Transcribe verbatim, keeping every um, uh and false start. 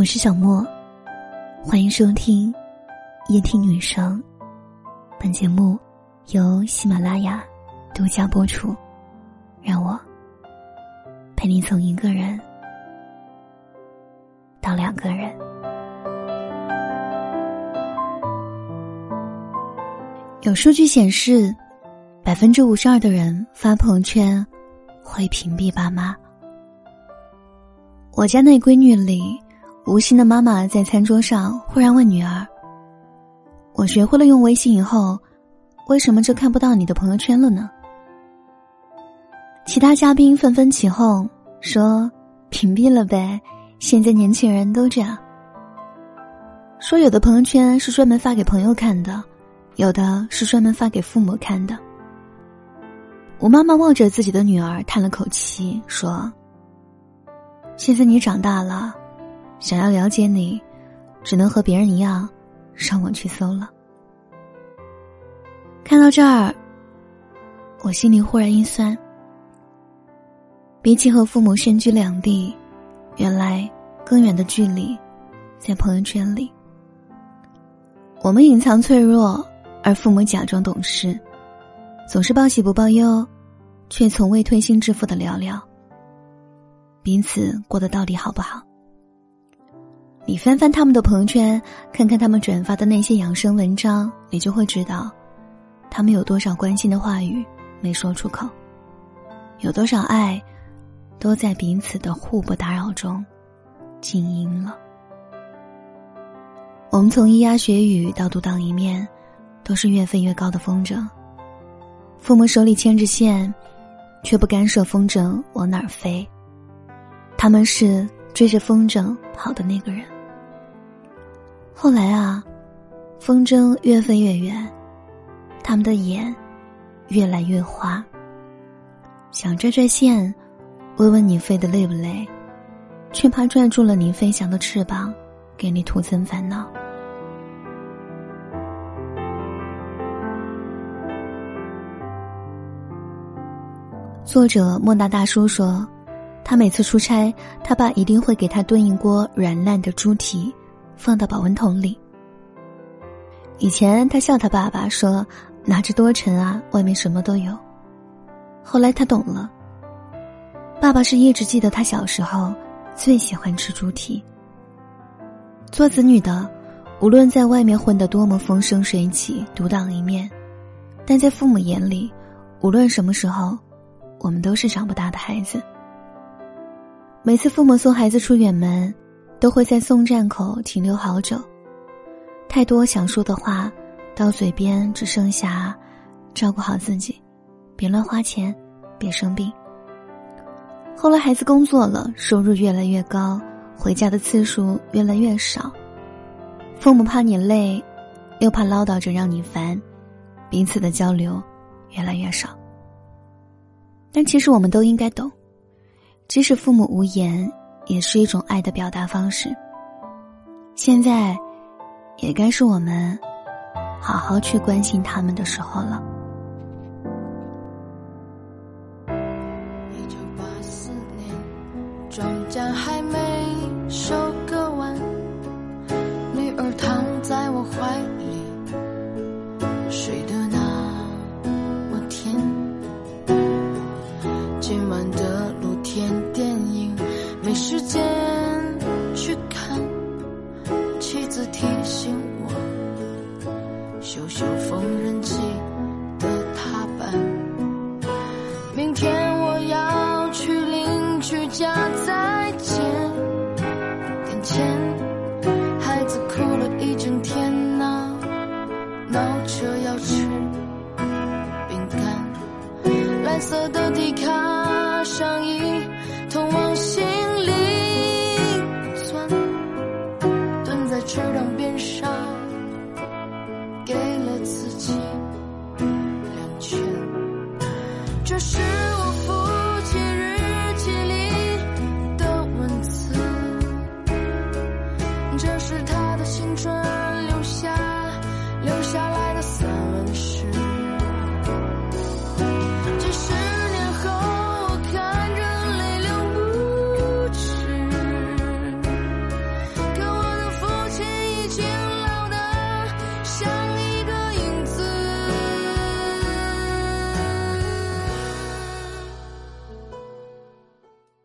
我是小莫，欢迎收听夜听女生。本节目由喜马拉雅独家播出，让我陪你从一个人到两个人。有数据显示，百分之五十二的人发朋友圈会屏蔽爸妈。我家那闺女里，吴昕的妈妈在餐桌上忽然问女儿：“我学会了用微信以后，为什么就看不到你的朋友圈了呢？”其他嘉宾纷纷起哄说：“屏蔽了呗，现在年轻人都这样。”说有的朋友圈是专门发给朋友看的，有的是专门发给父母看的。我妈妈望着自己的女儿叹了口气说：“现在你长大了，想要了解你，只能和别人一样上网去搜了。”看到这儿，我心里忽然一酸。比起和父母身居两地，原来更远的距离在朋友圈里。我们隐藏脆弱，而父母假装懂事，总是报喜不报忧，却从未推心置腹的聊聊彼此过得到底好不好。你翻翻他们的朋友圈，看看他们转发的那些养生文章，你就会知道他们有多少关心的话语没说出口，有多少爱都在彼此的互不打扰中静音了。我们从咿呀学语到独当一面，都是越飞越高的风筝。父母手里牵着线，却不干涉风筝往哪儿飞，他们是追着风筝跑的那个人。后来啊，风筝越飞越远，他们的眼越来越花，想拽拽线，问问你飞得累不累，却怕拽住了你飞翔的翅膀，给你徒增烦恼。作者莫大大叔说，他每次出差，他爸一定会给他炖一锅软烂的猪蹄，放到保温桶里。以前他笑他爸爸说：“拿着多沉啊，外面什么都有。”后来他懂了，爸爸是一直记得他小时候最喜欢吃猪蹄。做子女的，无论在外面混得多么风生水起、独当一面，但在父母眼里，无论什么时候，我们都是长不大的孩子。每次父母送孩子出远门，都会在送站口停留好久，太多想说的话到嘴边只剩下照顾好自己，别乱花钱，别生病。后来孩子工作了，收入越来越高，回家的次数越来越少，父母怕你累，又怕唠叨着让你烦，彼此的交流越来越少。但其实我们都应该懂，即使父母无言，也是一种爱的表达方式。现在也该是我们好好去关心他们的时候了。一九八四年庄稼还没收割完，女儿躺在我怀里睡得那么甜，今晚的露天电影没时间去看，妻子提醒我修修缝纫机的踏板，明天我要去邻居家再借点钱，孩子哭了一整天呐，闹着要吃饼干，蓝色的迪卡上衣通往心里钻，蹲在池塘边上给了自己两拳。这是我父亲日记里的文字，这是他的青春留下留下来的散文诗。